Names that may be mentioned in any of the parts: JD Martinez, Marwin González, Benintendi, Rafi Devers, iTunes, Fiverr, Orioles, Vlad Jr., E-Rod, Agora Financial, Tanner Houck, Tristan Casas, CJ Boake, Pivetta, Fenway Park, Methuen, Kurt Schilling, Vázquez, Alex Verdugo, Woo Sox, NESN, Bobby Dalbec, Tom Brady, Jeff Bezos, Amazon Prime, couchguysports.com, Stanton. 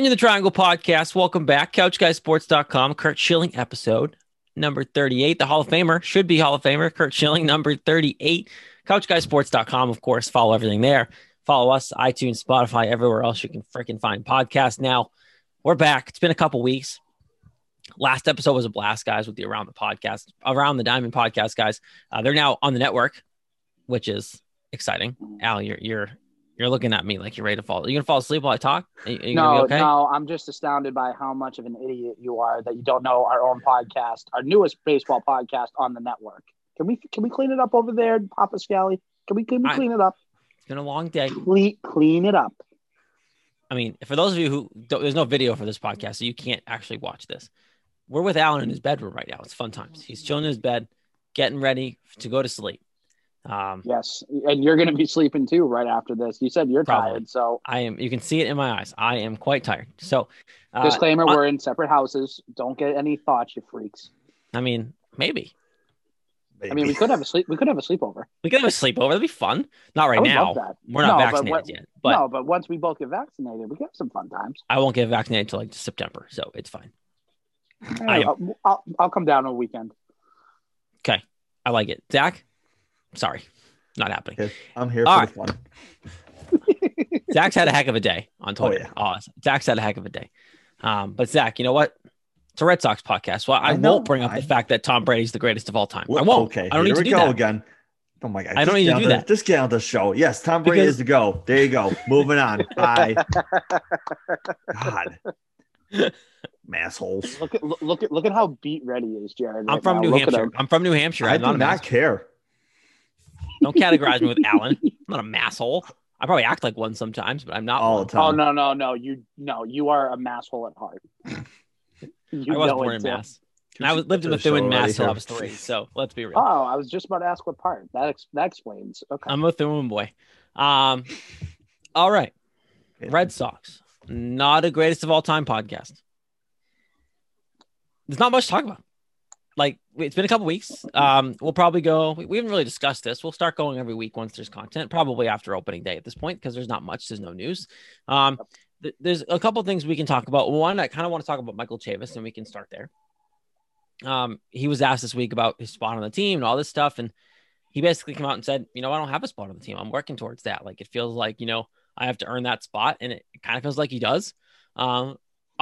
Into the Triangle Podcast. Welcome back. couchguysports.com. Kurt Schilling episode number 38. The Hall of Famer, should be Hall of Famer, Kurt Schilling, number 38. couchguysports.com, of course. Follow everything there. Follow us, iTunes, Spotify, everywhere else you can freaking find podcasts. Now, we're back. It's been a couple weeks. Last episode was a blast, guys, with the Around the Diamond podcast, guys. They're now on the network, which is exciting. Al, you're looking at me like you're ready to fall. Are you going to fall asleep while I talk? Are you gonna be okay? No, I'm just astounded by how much of an idiot you are that you don't know our own podcast, our newest baseball podcast on the network. Can we clean it up over there, Papa Scally? Can we clean it up? It's been a long day. Clean it up. I mean, for those of you who don't, there's no video for this podcast, so you can't actually watch this. We're with Alan in his bedroom right now. It's fun times. He's chilling in his bed, getting ready to go to sleep. Yes, and you're going to be sleeping too right after this. You said you're probably tired, so I am. You can see it in my eyes. I am quite tired. So, disclaimer: we're in separate houses. Don't get any thoughts, you freaks. I mean, maybe. I mean, we could have a sleepover. That'd be fun. Not right now. We're not vaccinated yet. But no, but once we both get vaccinated, we can have some fun times. I won't get vaccinated until like September, so it's fine. I'll come down on a weekend. Okay, I like it, Zach. Sorry, not happening. Okay. I'm here all for right. The fun. Zach's had a heck of a day on Twitter. Oh, yeah. Awesome. Zach's had a heck of a day. But Zach, you know what? It's a Red Sox podcast. Well, I won't bring up the fact that Tom Brady's the greatest of all time. Well, I won't. Okay, I don't need to do that again. Oh my God! I don't need to do that. Just get on the show. Yes, Tom Brady is the GOAT. There you go. Moving on. Bye. God. Assholes. Look at how beat ready is Jared. Right I'm from New Hampshire. I do not care. Don't categorize me with Alan. I'm not a masshole. I probably act like one sometimes, but I'm not all the time. Oh no! You are a masshole at heart. I was born in Mass, and I lived in Methuen, Mass till I was 3. So let's be real. Oh, I was just about to ask what part. That explains. Okay, I'm a Methuen boy. All right, Red Sox, not a greatest of all time podcast. There's not much to talk about. Like, it's been a couple weeks. We'll probably go. We haven't really discussed this. We'll start going every week once there's content, probably after opening day at this point, because there's not much. There's no news. There's a couple things we can talk about. One, I kind of want to talk about Michael Chavis, and we can start there. He was asked this week about his spot on the team and all this stuff. And he basically came out and said, I don't have a spot on the team. I'm working towards that. Like, it feels like, I have to earn that spot. And it kind of feels like he does. I'll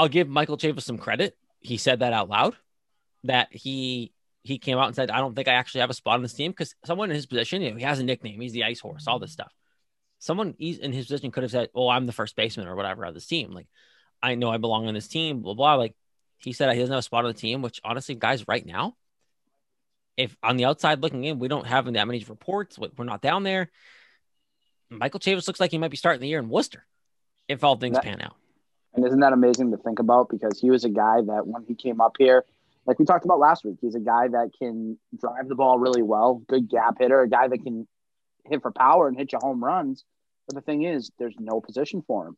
give Michael Chavis some credit. He said that out loud, that he came out and said, I don't think I actually have a spot on this team, because someone in his position, he has a nickname. He's the Ice Horse, all this stuff. Someone in his position could have said, oh, I'm the first baseman or whatever of this team. Like, I know I belong on this team, blah, blah. Like, he said he doesn't have a spot on the team, which honestly, guys, right now, if on the outside looking in, we don't have that many reports. We're not down there. Michael Chavis looks like he might be starting the year in Worcester if all things pan out. And isn't that amazing to think about? Because he was a guy that when he came up here, like we talked about last week, he's a guy that can drive the ball really well, good gap hitter, a guy that can hit for power and hit you home runs. But the thing is, there's no position for him.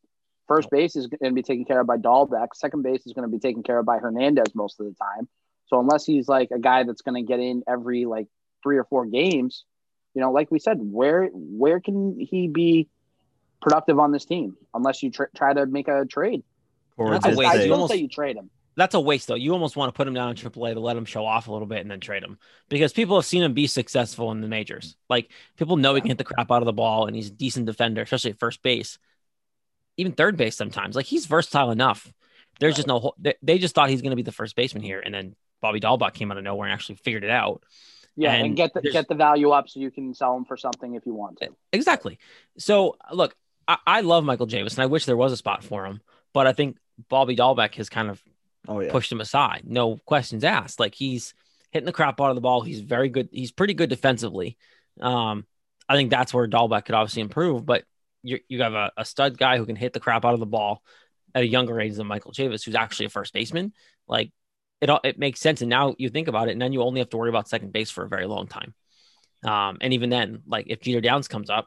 First base is going to be taken care of by Dalbec. Second base is going to be taken care of by Hernandez most of the time. So unless he's like a guy that's going to get in every like 3 or 4 games, like we said, where can he be productive on this team? Unless you try to make a trade. Or I don't say you trade him. That's a waste, though. You almost want to put him down in AAA to let him show off a little bit and then trade him, because people have seen him be successful in the majors. Like, people know he can hit the crap out of the ball, and he's a decent defender, especially at first base, even third base sometimes. Like, he's versatile enough. There's just no – they just thought he's going to be the first baseman here, and then Bobby Dalbec came out of nowhere and actually figured it out. Yeah, and get the value up so you can sell him for something if you want to. Exactly. So, look, I love Michael Chavis, and I wish there was a spot for him, but I think Bobby Dalbec has kind of – pushed him aside. No questions asked. Like, he's hitting the crap out of the ball. He's very good. He's pretty good defensively. I think that's where Dalbec could obviously improve, but you have a stud guy who can hit the crap out of the ball at a younger age than Michael Chavis, who's actually a first baseman. Like, it makes sense. And now you think about it, and then you only have to worry about second base for a very long time. And even then, like, if Jeter Downs comes up,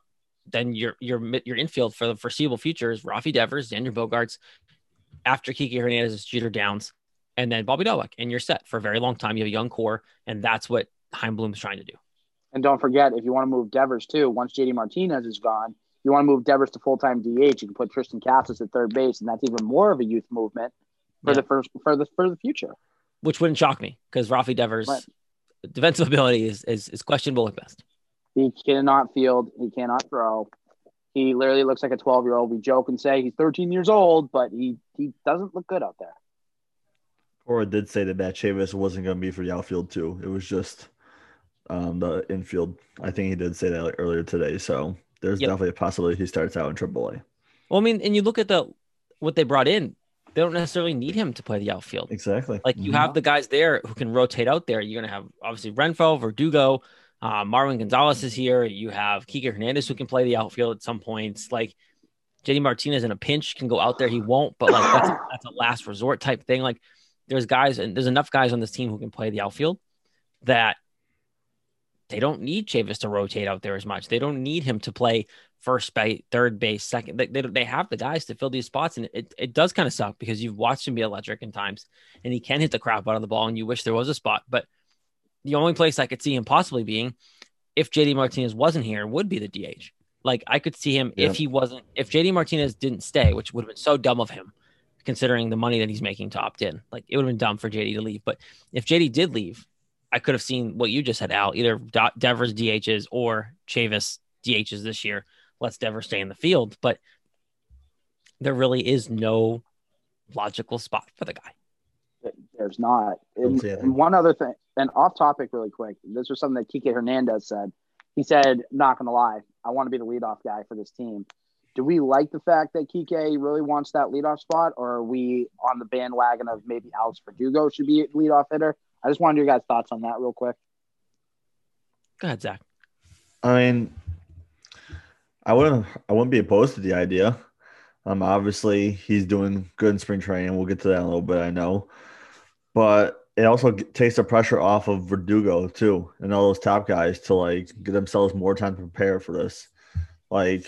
then your infield for the foreseeable future is Rafi Devers, Daniel Bogaerts, after Kiké Hernández is Jeter Downs, and then Bobby Dalbec, and you're set for a very long time. You have a young core, and that's what Chaim Bloom is trying to do. And don't forget, if you want to move Devers too, once JD Martinez is gone, you want to move Devers to full-time DH, you can put Tristan Casas at third base, and that's even more of a youth movement for the future. Which wouldn't shock me, because Rafi Devers' defensive ability is questionable at best. He cannot field. He cannot throw. He literally looks like a 12-year-old. We joke and say he's 13 years old, but he doesn't look good out there. Cora did say that Matt Chavis wasn't going to be for the outfield, too. It was just the infield. I think he did say that earlier today. So there's definitely a possibility he starts out in AAA. Well, I mean, and you look at what they brought in. They don't necessarily need him to play the outfield. Exactly. Like you have the guys there who can rotate out there. You're going to have, obviously, Renfro, Verdugo, Marwin González is here. You have Kiké Hernández who can play the outfield at some points. Like JD Martinez in a pinch can go out there. He won't, but like that's a last resort type thing. Like there's guys and there's enough guys on this team who can play the outfield that they don't need Chavis to rotate out there as much. They don't need him to play first base, third base, second. They have the guys to fill these spots, and it does kind of suck because you've watched him be electric in times, and he can hit the crap out of the ball, and you wish there was a spot. But the only place I could see him possibly being, if JD Martinez wasn't here, would be the DH. Like I could see him if JD Martinez didn't stay, which would have been so dumb of him, considering the money that he's making to opt in. Like it would have been dumb for JD to leave. But if JD did leave, I could have seen what you just said, Al. Either Devers DHs or Chavis DHs this year. Let's Devers stay in the field. But there really is no logical spot for the guy. There's not. And one other thing, and off topic really quick, this was something that Kiké Hernández said. He said, not going to lie, I want to be the leadoff guy for this team. Do we like the fact that Kiké really wants that leadoff spot, or are we on the bandwagon of maybe Alex Verdugo should be a leadoff hitter? I just wanted your guys' thoughts on that real quick. Go ahead, Zach. I mean, I wouldn't be opposed to the idea. Obviously, he's doing good in spring training. We'll get to that in a little bit, I know. But it also takes the pressure off of Verdugo, too, and all those top guys to, like, give themselves more time to prepare for this. Like,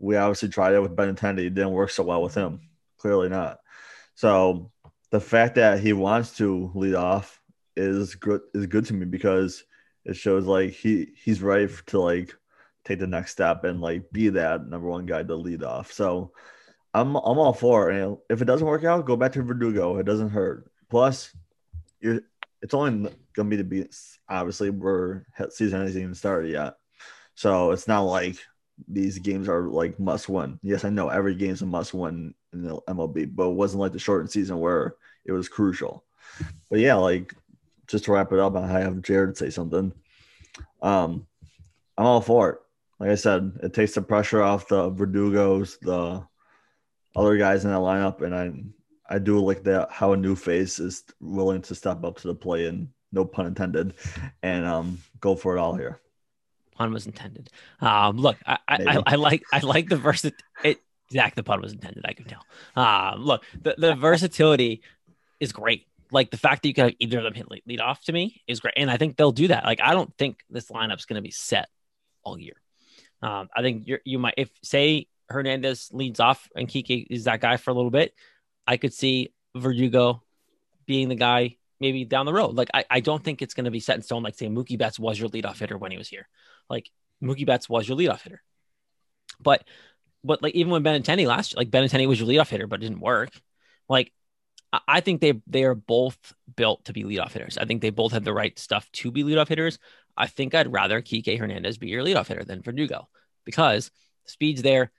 we obviously tried it with Benintendi. It didn't work so well with him. Clearly not. So the fact that he wants to lead off is good to me because it shows, like, he's ready to, like, take the next step and, like, be that number one guy to lead off. So I'm all for it. And if it doesn't work out, go back to Verdugo. It doesn't hurt. Plus, it's only going to be the beats. Obviously, season hasn't even started yet. So it's not like these games are, like, must-win. Yes, I know every game's a must-win in the MLB, but it wasn't like the shortened season where it was crucial. But, yeah, like, just to wrap it up, I have Jared say something. I'm all for it. Like I said, it takes the pressure off the Verdugos, the other guys in that lineup, and I do like that how a new face is willing to step up to the plate, and no pun intended, and go for it all here. Pun was intended. Look, I like the versatility. Zach, the pun was intended. I can tell. Look, the versatility is great. Like the fact that you can have either of them hit lead off to me is great, and I think they'll do that. Like I don't think this lineup's going to be set all year. I think you might say Hernández leads off and Kiké is that guy for a little bit. I could see Verdugo being the guy maybe down the road. Like, I don't think it's going to be set in stone. Like, say, Mookie Betts was your leadoff hitter when he was here. Like, Mookie Betts was your leadoff hitter. But like, even when Benintendi last year, like, Benintendi was your leadoff hitter, but it didn't work. Like, I think they are both built to be leadoff hitters. I think they both have the right stuff to be leadoff hitters. I think I'd rather Kiké Hernández be your leadoff hitter than Verdugo because speed's there.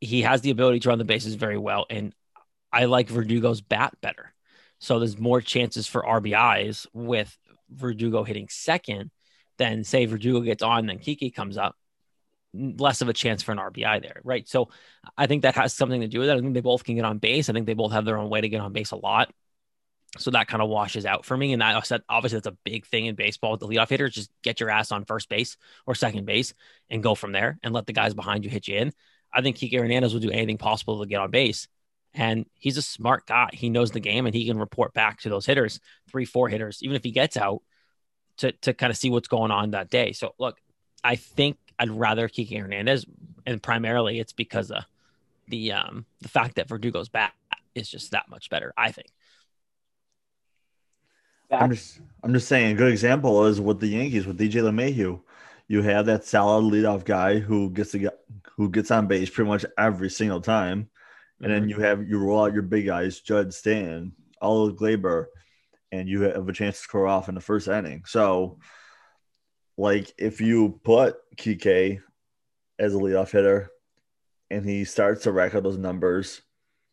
He has the ability to run the bases very well, and I like Verdugo's bat better. So there's more chances for RBIs with Verdugo hitting second than, say, Verdugo gets on, then Kiké comes up. Less of a chance for an RBI there, right? So I think that has something to do with it. I think they both can get on base. I think they both have their own way to get on base a lot. So that kind of washes out for me. And I said, obviously, that's a big thing in baseball with the leadoff hitters. Just get your ass on first base or second base and go from there and let the guys behind you hit you in. I think Kiké Hernández will do anything possible to get on base. And he's a smart guy. He knows the game, and he can report back to those hitters, 3-4 hitters, even if he gets out, to kind of see what's going on that day. So, look, I think I'd rather Kiké Hernández, and primarily it's because of the fact that Verdugo's bat is just that much better, I think. I'm just saying a good example is with the Yankees, with DJ LeMahieu. you have that solid leadoff guy who gets on base pretty much every single time. And then you roll out your big guys, Judge, Stanton, all of Gleyber, and you have a chance to score off in the first inning. So, like, if you put Kiké as a leadoff hitter and he starts to rack up those numbers,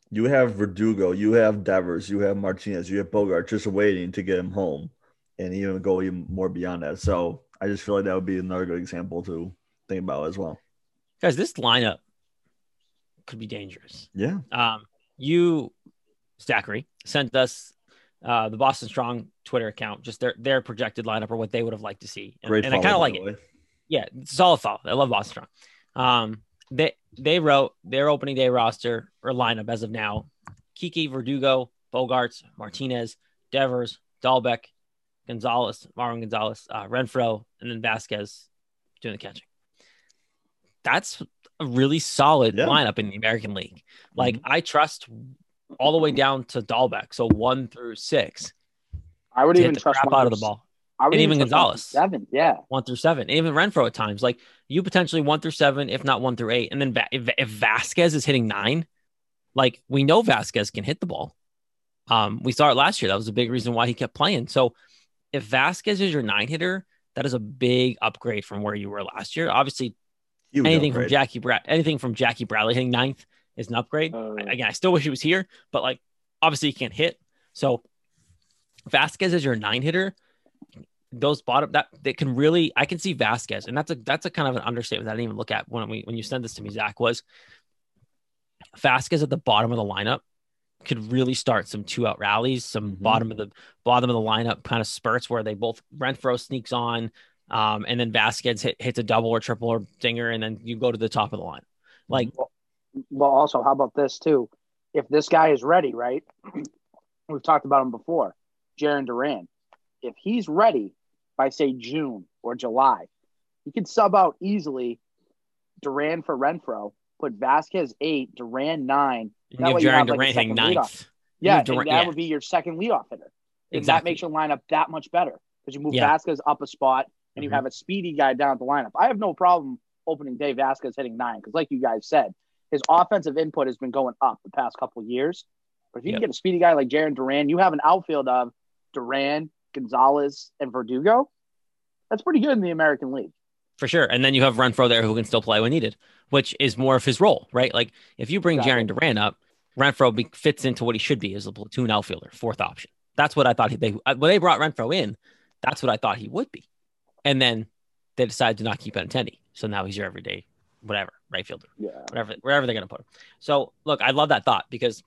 you have Verdugo, you have Devers, you have Martinez, you have Bogaerts just waiting to get him home and even go even more beyond that. So I just feel like that would be another good example to think about as well. Guys, this lineup could be dangerous. Yeah. You, Zachary, sent us the Boston Strong Twitter account, just their projected lineup or what they would have liked to see. And I kind of like it. Yeah, solid follow. I love Boston Strong. They wrote their opening day roster or lineup as of now: Kiké, Verdugo, Bogaerts, Martinez, Devers, Dalbec, Marwin González, Renfro, and then Vázquez doing the catching. That's a really solid lineup in the American League. Like, I trust all the way down to Dalbec, so 1 through 6. I would even trust out of the ball. And even González, 7, 1 through 7, and even Renfro at times. Like, you potentially 1 through 7, if not 1 through 8, and then if Vázquez is hitting 9, like, we know Vázquez can hit the ball. We saw it last year. That was a big reason why he kept playing. So if Vázquez is your 9 hitter, that is a big upgrade from where you were last year. Obviously, anything from Jackie Bradley hitting 9th is an upgrade. Again, I still wish he was here, but, like, obviously he can't hit. So Vázquez is your 9 hitter. Those bottom that they can really, I can see Vázquez, and that's a kind of an understatement that I didn't even look at when you sent this to me, Zach, was Vázquez at the bottom of the lineup could really start some 2-out rallies, some bottom of the lineup kind of spurts where they both Renfro sneaks on, and then Vázquez hits a double or triple or dinger, and then you go to the top of the line. Like, well, also, how about this too? If this guy is ready, right? We've talked about him before, Jarren Duran. If he's ready by, say, June or July, you can sub out easily Duran for Renfro, put Vázquez 8, Duran 9. And that way you have, like, a second leadoff. Yeah, that would be your second leadoff hitter. And that makes your lineup that much better because you move Vázquez up a spot and you have a speedy guy down at the lineup. I have no problem opening day Vázquez hitting 9 because, like you guys said, his offensive input has been going up the past couple of years. But if you can get a speedy guy like Jarren Duran, you have an outfield of Duran, González, and Verdugo. That's pretty good in the American League. For sure. And then you have Renfro there who can still play when needed, which is more of his role, right? Like, if you bring Jarren Duran up, Renfro fits into what he should be as a platoon outfielder, 4th option. That's what I thought when they brought Renfro in, that's what I thought he would be. And then they decided to not keep Benintendi. So now he's your everyday, whatever, right fielder, wherever they're going to put him. So look, I love that thought because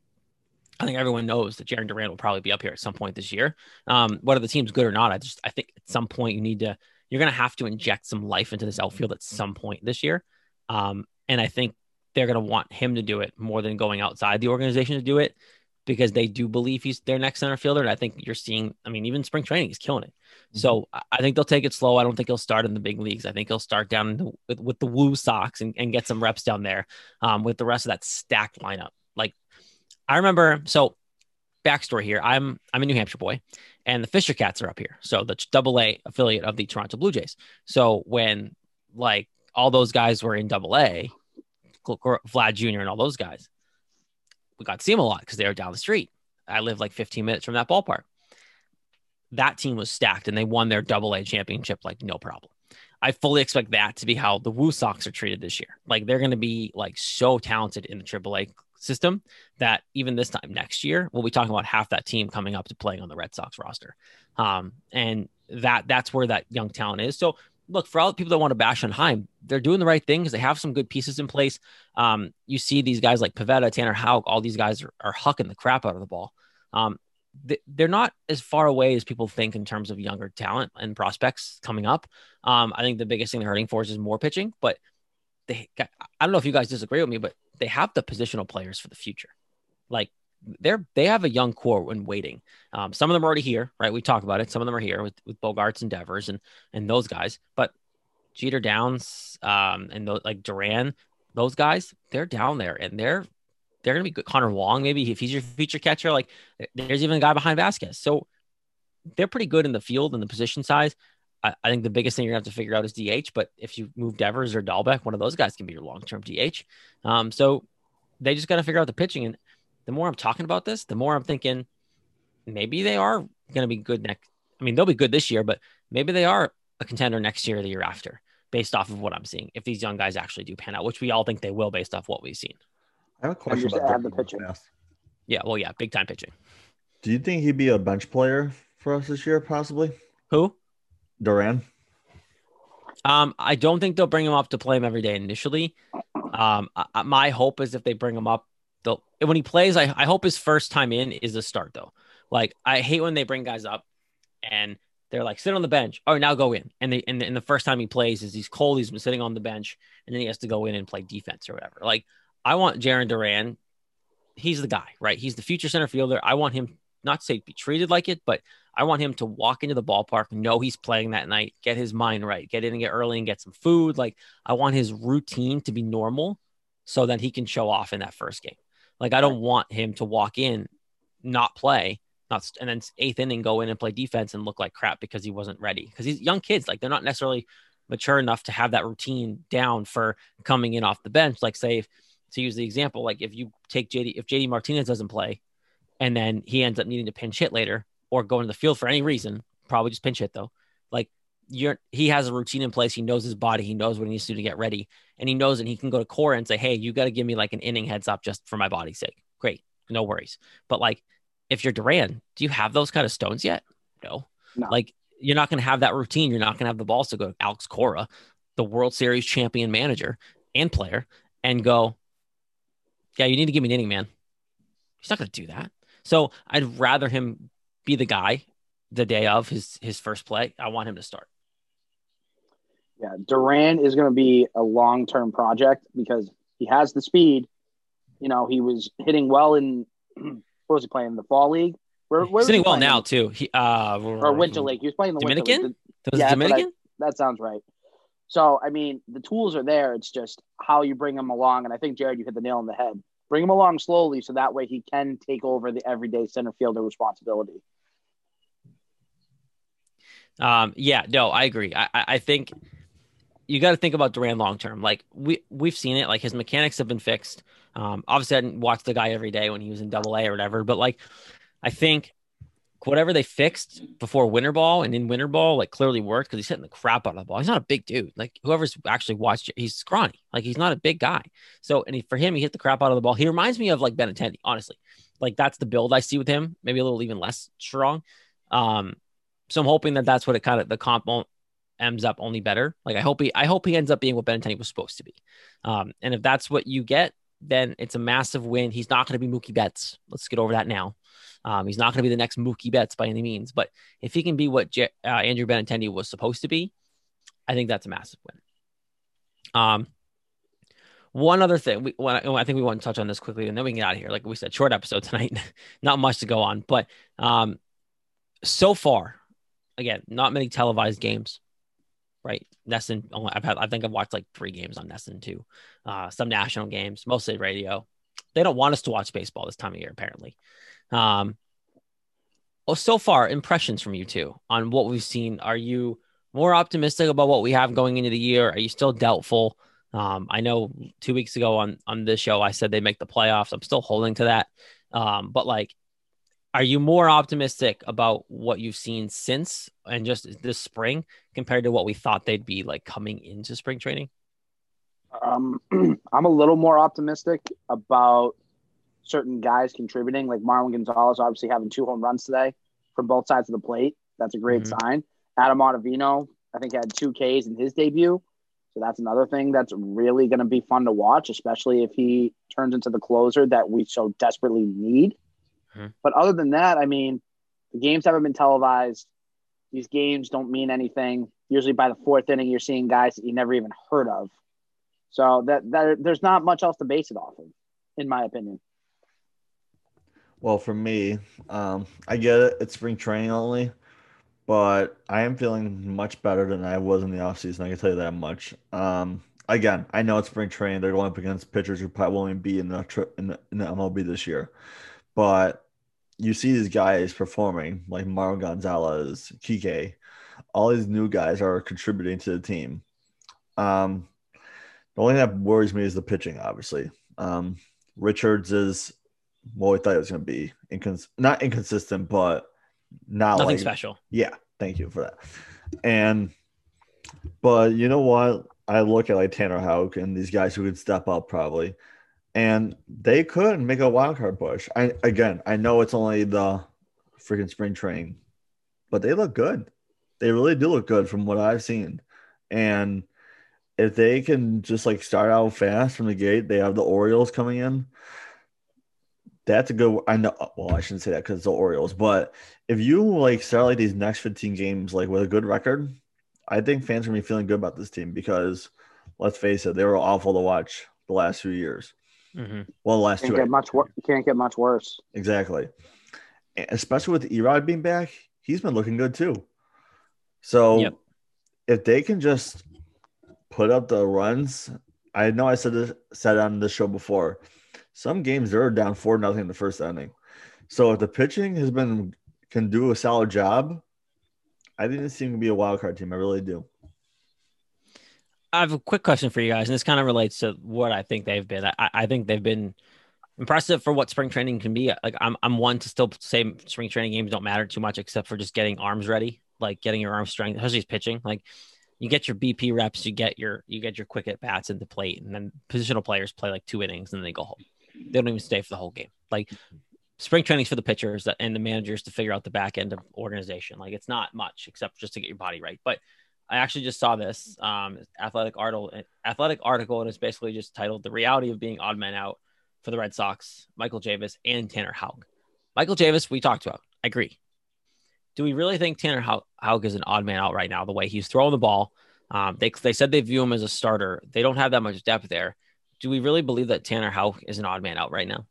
I think everyone knows that Jarren Duran will probably be up here at some point this year. Whether the team's good or not, I think at some point you're going to have to inject some life into this outfield at some point this year. And I think they're going to want him to do it more than going outside the organization to do it because they do believe he's their next center fielder. And I think you're seeing, I mean, even spring training, he's killing it. So I think they'll take it slow. I don't think he'll start in the big leagues. I think he'll start down with the Woo Sox and get some reps down there with the rest of that stacked lineup. Like, I remember, so backstory here, I'm a New Hampshire boy, and the Fisher Cats are up here. So the AA affiliate of the Toronto Blue Jays. So when, like, all those guys were in AA, Vlad Jr. and all those guys, we got to see them a lot because they were down the street. I live like 15 minutes from that ballpark. That team was stacked, and they won their AA championship like no problem. I fully expect that to be how the Woo Sox are treated this year. Like, they're going to be, like, so talented in the AAA system that even this time next year, we'll be talking about half that team coming up to playing on the Red Sox roster. And that's where that young talent is. So look, for all the people that want to bash on Chaim, they're doing the right thing because they have some good pieces in place. You see these guys like Pivetta, Tanner Houck, all these guys are hucking the crap out of the ball. They're not as far away as people think in terms of younger talent and prospects coming up. I think the biggest thing they're hurting for is more pitching, but I don't know if you guys disagree with me, but they have the positional players for the future. Like, they have a young core when waiting. Some of them are already here, right? We talk about it. Some of them are here with Bogaerts and Devers and those guys, but Jeter Downs and those, like Duran, those guys, they're down there and they're going to be good. Connor Wong, maybe if he's your future catcher, like there's even a guy behind Vázquez. So they're pretty good in the field and the position size. I think the biggest thing you're going to have to figure out is DH, but if you move Devers or Dalbec, one of those guys can be your long-term DH. So they just got to figure out the pitching. And the more I'm talking about this, the more I'm thinking maybe they are going to be good next. I mean, they'll be good this year, but maybe they are a contender next year or the year after based off of what I'm seeing. If these young guys actually do pan out, which we all think they will based off what we've seen. I have a question about the pitching. Yeah. Well, yeah. Big time pitching. Do you think he'd be a bench player for us this year? Possibly. Who? Duran. I don't think they'll bring him up to play him every day initially. My hope is if they bring him up, they'll when he plays, I hope his first time in is a start though. Like I hate when they bring guys up and they're like, sit on the bench. Oh, now go in. And the first time he plays is he's cold. He's been sitting on the bench and then he has to go in and play defense or whatever. Like I want Jarren Duran. He's the guy, right? He's the future center fielder. I want him not to say be treated like it, but I want him to walk into the ballpark, know he's playing that night, get his mind right, get in and get early and get some food. Like I want his routine to be normal so that he can show off in that first game. Like I don't want him to walk in, not play, and then eighth inning, go in and play defense and look like crap because he wasn't ready. Because these young kids, like they're not necessarily mature enough to have that routine down for coming in off the bench. Like say, to use the example, like if you take if JD Martinez doesn't play and then he ends up needing to pinch hit later, or go into the field for any reason, probably just pinch hit though. Like he has a routine in place. He knows his body. He knows what he needs to do to get ready. And he knows, and he can go to Cora and say, hey, you got to give me like an inning heads up just for my body's sake. Great. No worries. But like, if you're Duran, do you have those kind of stones yet? No. Like you're not going to have that routine. You're not going to have the balls to go to Alex Cora, the World Series champion manager and player, and go, yeah, you need to give me an inning, man. He's not going to do that. So I'd rather him be the guy the day of his first play. I want him to start. Yeah, Duran is going to be a long-term project because he has the speed. You know, he was hitting well in what was he playing? The fall league? Where he's hitting well now too. Or Winter League. He was playing the Dominican? Winter League. Yeah, Dominican? That sounds right. So, I mean, the tools are there. It's just how you bring him along. And I think, Jared, you hit the nail on the head. Bring him along slowly so that way he can take over the everyday center fielder responsibility. Yeah, no, I agree. I think you got to think about Duran long-term. Like we've seen it, like his mechanics have been fixed. Obviously I didn't watch the guy every day when he was in Double-A or whatever, but like, I think whatever they fixed before winter ball and in winter ball, like clearly worked because he's hitting the crap out of the ball. He's not a big dude. Like whoever's actually watched it, he's scrawny. Like he's not a big guy. So, and for him, he hit the crap out of the ball. He reminds me of like Benintendi, honestly. Like that's the build I see with him. Maybe a little even less strong. So I'm hoping that that's what it kind of, the comp ends up only better. Like I hope he ends up being what Benintendi was supposed to be. And if that's what you get, then it's a massive win. He's not going to be Mookie Betts. Let's get over that now. He's not going to be the next Mookie Betts by any means, but if he can be what Andrew Benintendi was supposed to be, I think that's a massive win. One other thing, I think we want to touch on this quickly, and then we can get out of here. Like we said, short episode tonight, not much to go on, but so far, again, not many televised games, right? NESN, I think I've watched like 3 games on NESN too. Some national games, mostly radio. They don't want us to watch baseball this time of year, apparently. So far, impressions from you two on what we've seen. Are you more optimistic about what we have going into the year? Are you still doubtful? I know 2 weeks ago on this show, I said they make the playoffs. I'm still holding to that. But like, are you more optimistic about what you've seen since and just this spring compared to what we thought they'd be like coming into spring training? I'm a little more optimistic about certain guys contributing, like Marwin González obviously having 2 home runs today from both sides of the plate. That's a great sign. Adam Ottavino, I think, had 2 Ks in his debut. So that's another thing that's really going to be fun to watch, especially if he turns into the closer that we so desperately need. But other than that, I mean, the games haven't been televised. These games don't mean anything. Usually by the 4th inning, you're seeing guys that you never even heard of. So that there's not much else to base it off of, in my opinion. Well, for me, I get it. It's spring training only, but I am feeling much better than I was in the offseason. I can tell you that much. Again, I know it's spring training. They're going up against pitchers who probably won't even be in the MLB this year. But you see these guys performing, like Marwin González, Kiké, all these new guys are contributing to the team. The only thing that worries me is the pitching, obviously. Richards is what we thought it was going to be. Not inconsistent, but not nothing like, special. Yeah, thank you for that. But you know what? I look at like Tanner Houck and these guys who could step up probably, and they could make a wild card push. I know it's only the freaking spring training, but they look good. They really do look good from what I've seen. And if they can just like start out fast from the gate, they have the Orioles coming in. That's a good. I know. Well, I shouldn't say that because it's the Orioles, but if you like start like these next 15 games like with a good record, I think fans are going to be feeling good about this team because, let's face it, they were awful to watch the last few years. Mm-hmm. Well, the last you can't get much worse. Exactly. And especially with E-Rod being back, he's been looking good too. So if they can just put up the runs, I know I said on this show before, some games they're down 4-0 in the first inning. So if the pitching can do a solid job, I think this team can be a wild card team. I really do. I have a quick question for you guys, and this kind of relates to what I think they've been. I think they've been impressive for what spring training can be. Like I'm one to still say spring training games don't matter too much, except for just getting arms ready, like getting your arm strength, especially pitching. Like you get your BP reps, you get your quick at bats at the plate, and then positional players play like 2 innings and then they go home. They don't even stay for the whole game. Like spring training's for the pitchers and the managers to figure out the back end of organization. Like it's not much except just to get your body right. But I actually just saw this athletic article, and it's basically just titled "The Reality of Being Odd Man Out" for the Red Sox, Michael Chavis and Tanner Houck. Michael Chavis, we talked about. I agree. Do we really think Tanner Houck is an odd man out right now? The way he's throwing the ball, they said they view him as a starter. They don't have that much depth there. Do we really believe that Tanner Houck is an odd man out right now?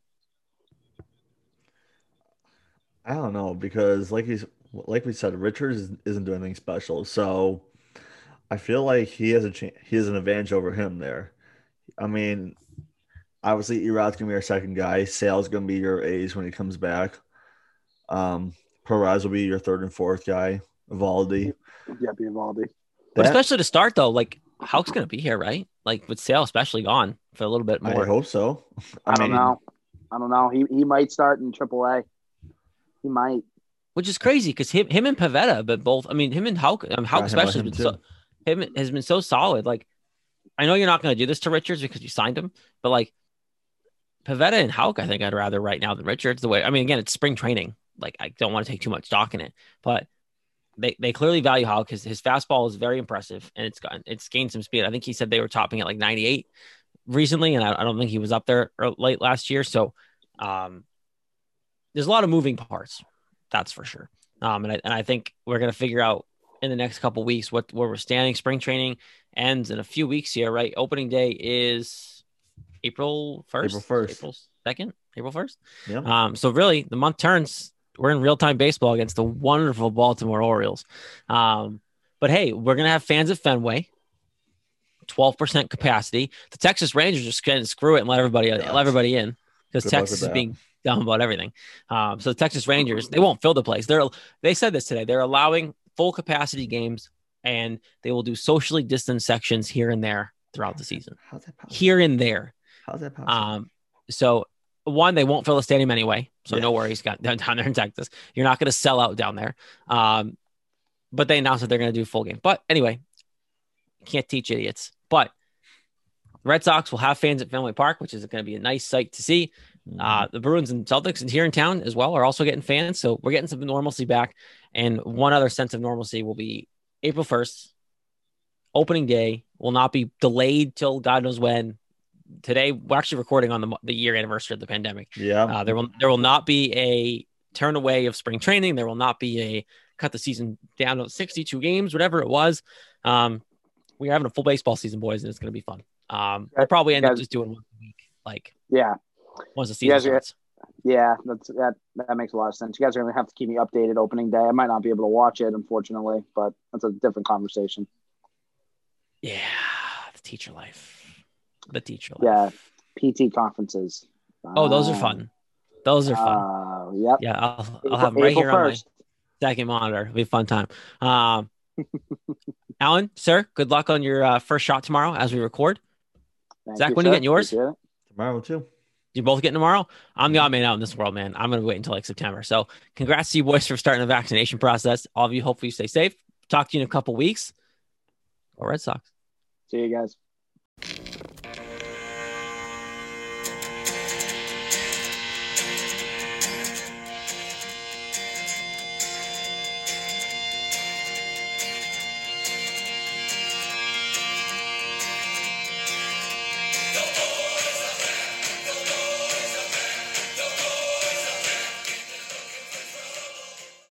I don't know, because like we said, Richards isn't doing anything special. So I feel like he has an advantage over him there. I mean, obviously E-Rod's going to be our second guy. Sale's going to be your ace when he comes back. Perez will be your third and fourth guy. Evaldi. Yeah, be Evaldi. But especially to start, though, like Houck's going to be here, right? Like with Sale especially gone for a little bit more. I hope so. I don't know. He might start in AAA. He might, which is crazy because him and Pivetta, but both. I mean, him and Houck, Houck especially, has been so solid. Like, I know you're not going to do this to Richards because you signed him, but like Pivetta and Houck, I think I'd rather right now than Richards. The way, I mean, again, it's spring training. Like, I don't want to take too much stock in it, but they clearly value Houck because his fastball is very impressive and it's gained some speed. I think he said they were topping at like 98 recently, and I don't think he was up there late last year. So, there's a lot of moving parts, that's for sure. And I think we're going to figure out in the next couple of weeks where we're standing. Spring training ends in a few weeks here, right? Opening day is April 1st? April 2nd? April 1st? Yeah. So really, the month turns. We're in real-time baseball against the wonderful Baltimore Orioles. But hey, we're going to have fans at Fenway. 12% capacity. The Texas Rangers just going to screw it and let everybody in because Texas is being dumb about everything. So the Texas Rangers, they won't fill the place. They said this today. They're allowing full capacity games, and they will do socially distanced sections here and there throughout the season. How's that possible? So one, they won't fill the stadium anyway. So no worries down there in Texas. You're not going to sell out down there. But they announced that they're going to do full game. But anyway, can't teach idiots. But Red Sox will have fans at Fenway Park, which is going to be a nice sight to see. The Bruins and Celtics and here in town as well are also getting fans. So we're getting some normalcy back. And one other sense of normalcy will be April 1st. Opening day will not be delayed till God knows when. Today, we're actually recording on the year anniversary of the pandemic. Yeah. There will not be a turn away of spring training. There will not be a cut the season down to 62 games, whatever it was. We're having a full baseball season, boys, and it's going to be fun. We'll probably end up just doing 1 week. Like, yeah. Once the season starts. Yeah, that makes a lot of sense. You guys are going to have to keep me updated opening day. I might not be able to watch it, unfortunately, but that's a different conversation. Yeah, the teacher life. Yeah, PT conferences. Oh, those are fun. Yep. Yeah, I'll have them right here 1st. On my second monitor. It'll be a fun time. Alan, sir, good luck on your first shot tomorrow as we record. Zach, when are you getting yours? Tomorrow, too. You both getting tomorrow? I'm the odd man out in this world, man. I'm going to wait until like September. So congrats to you boys for starting the vaccination process. All of you, hopefully you stay safe. Talk to you in a couple weeks. Go Red Sox. See you guys.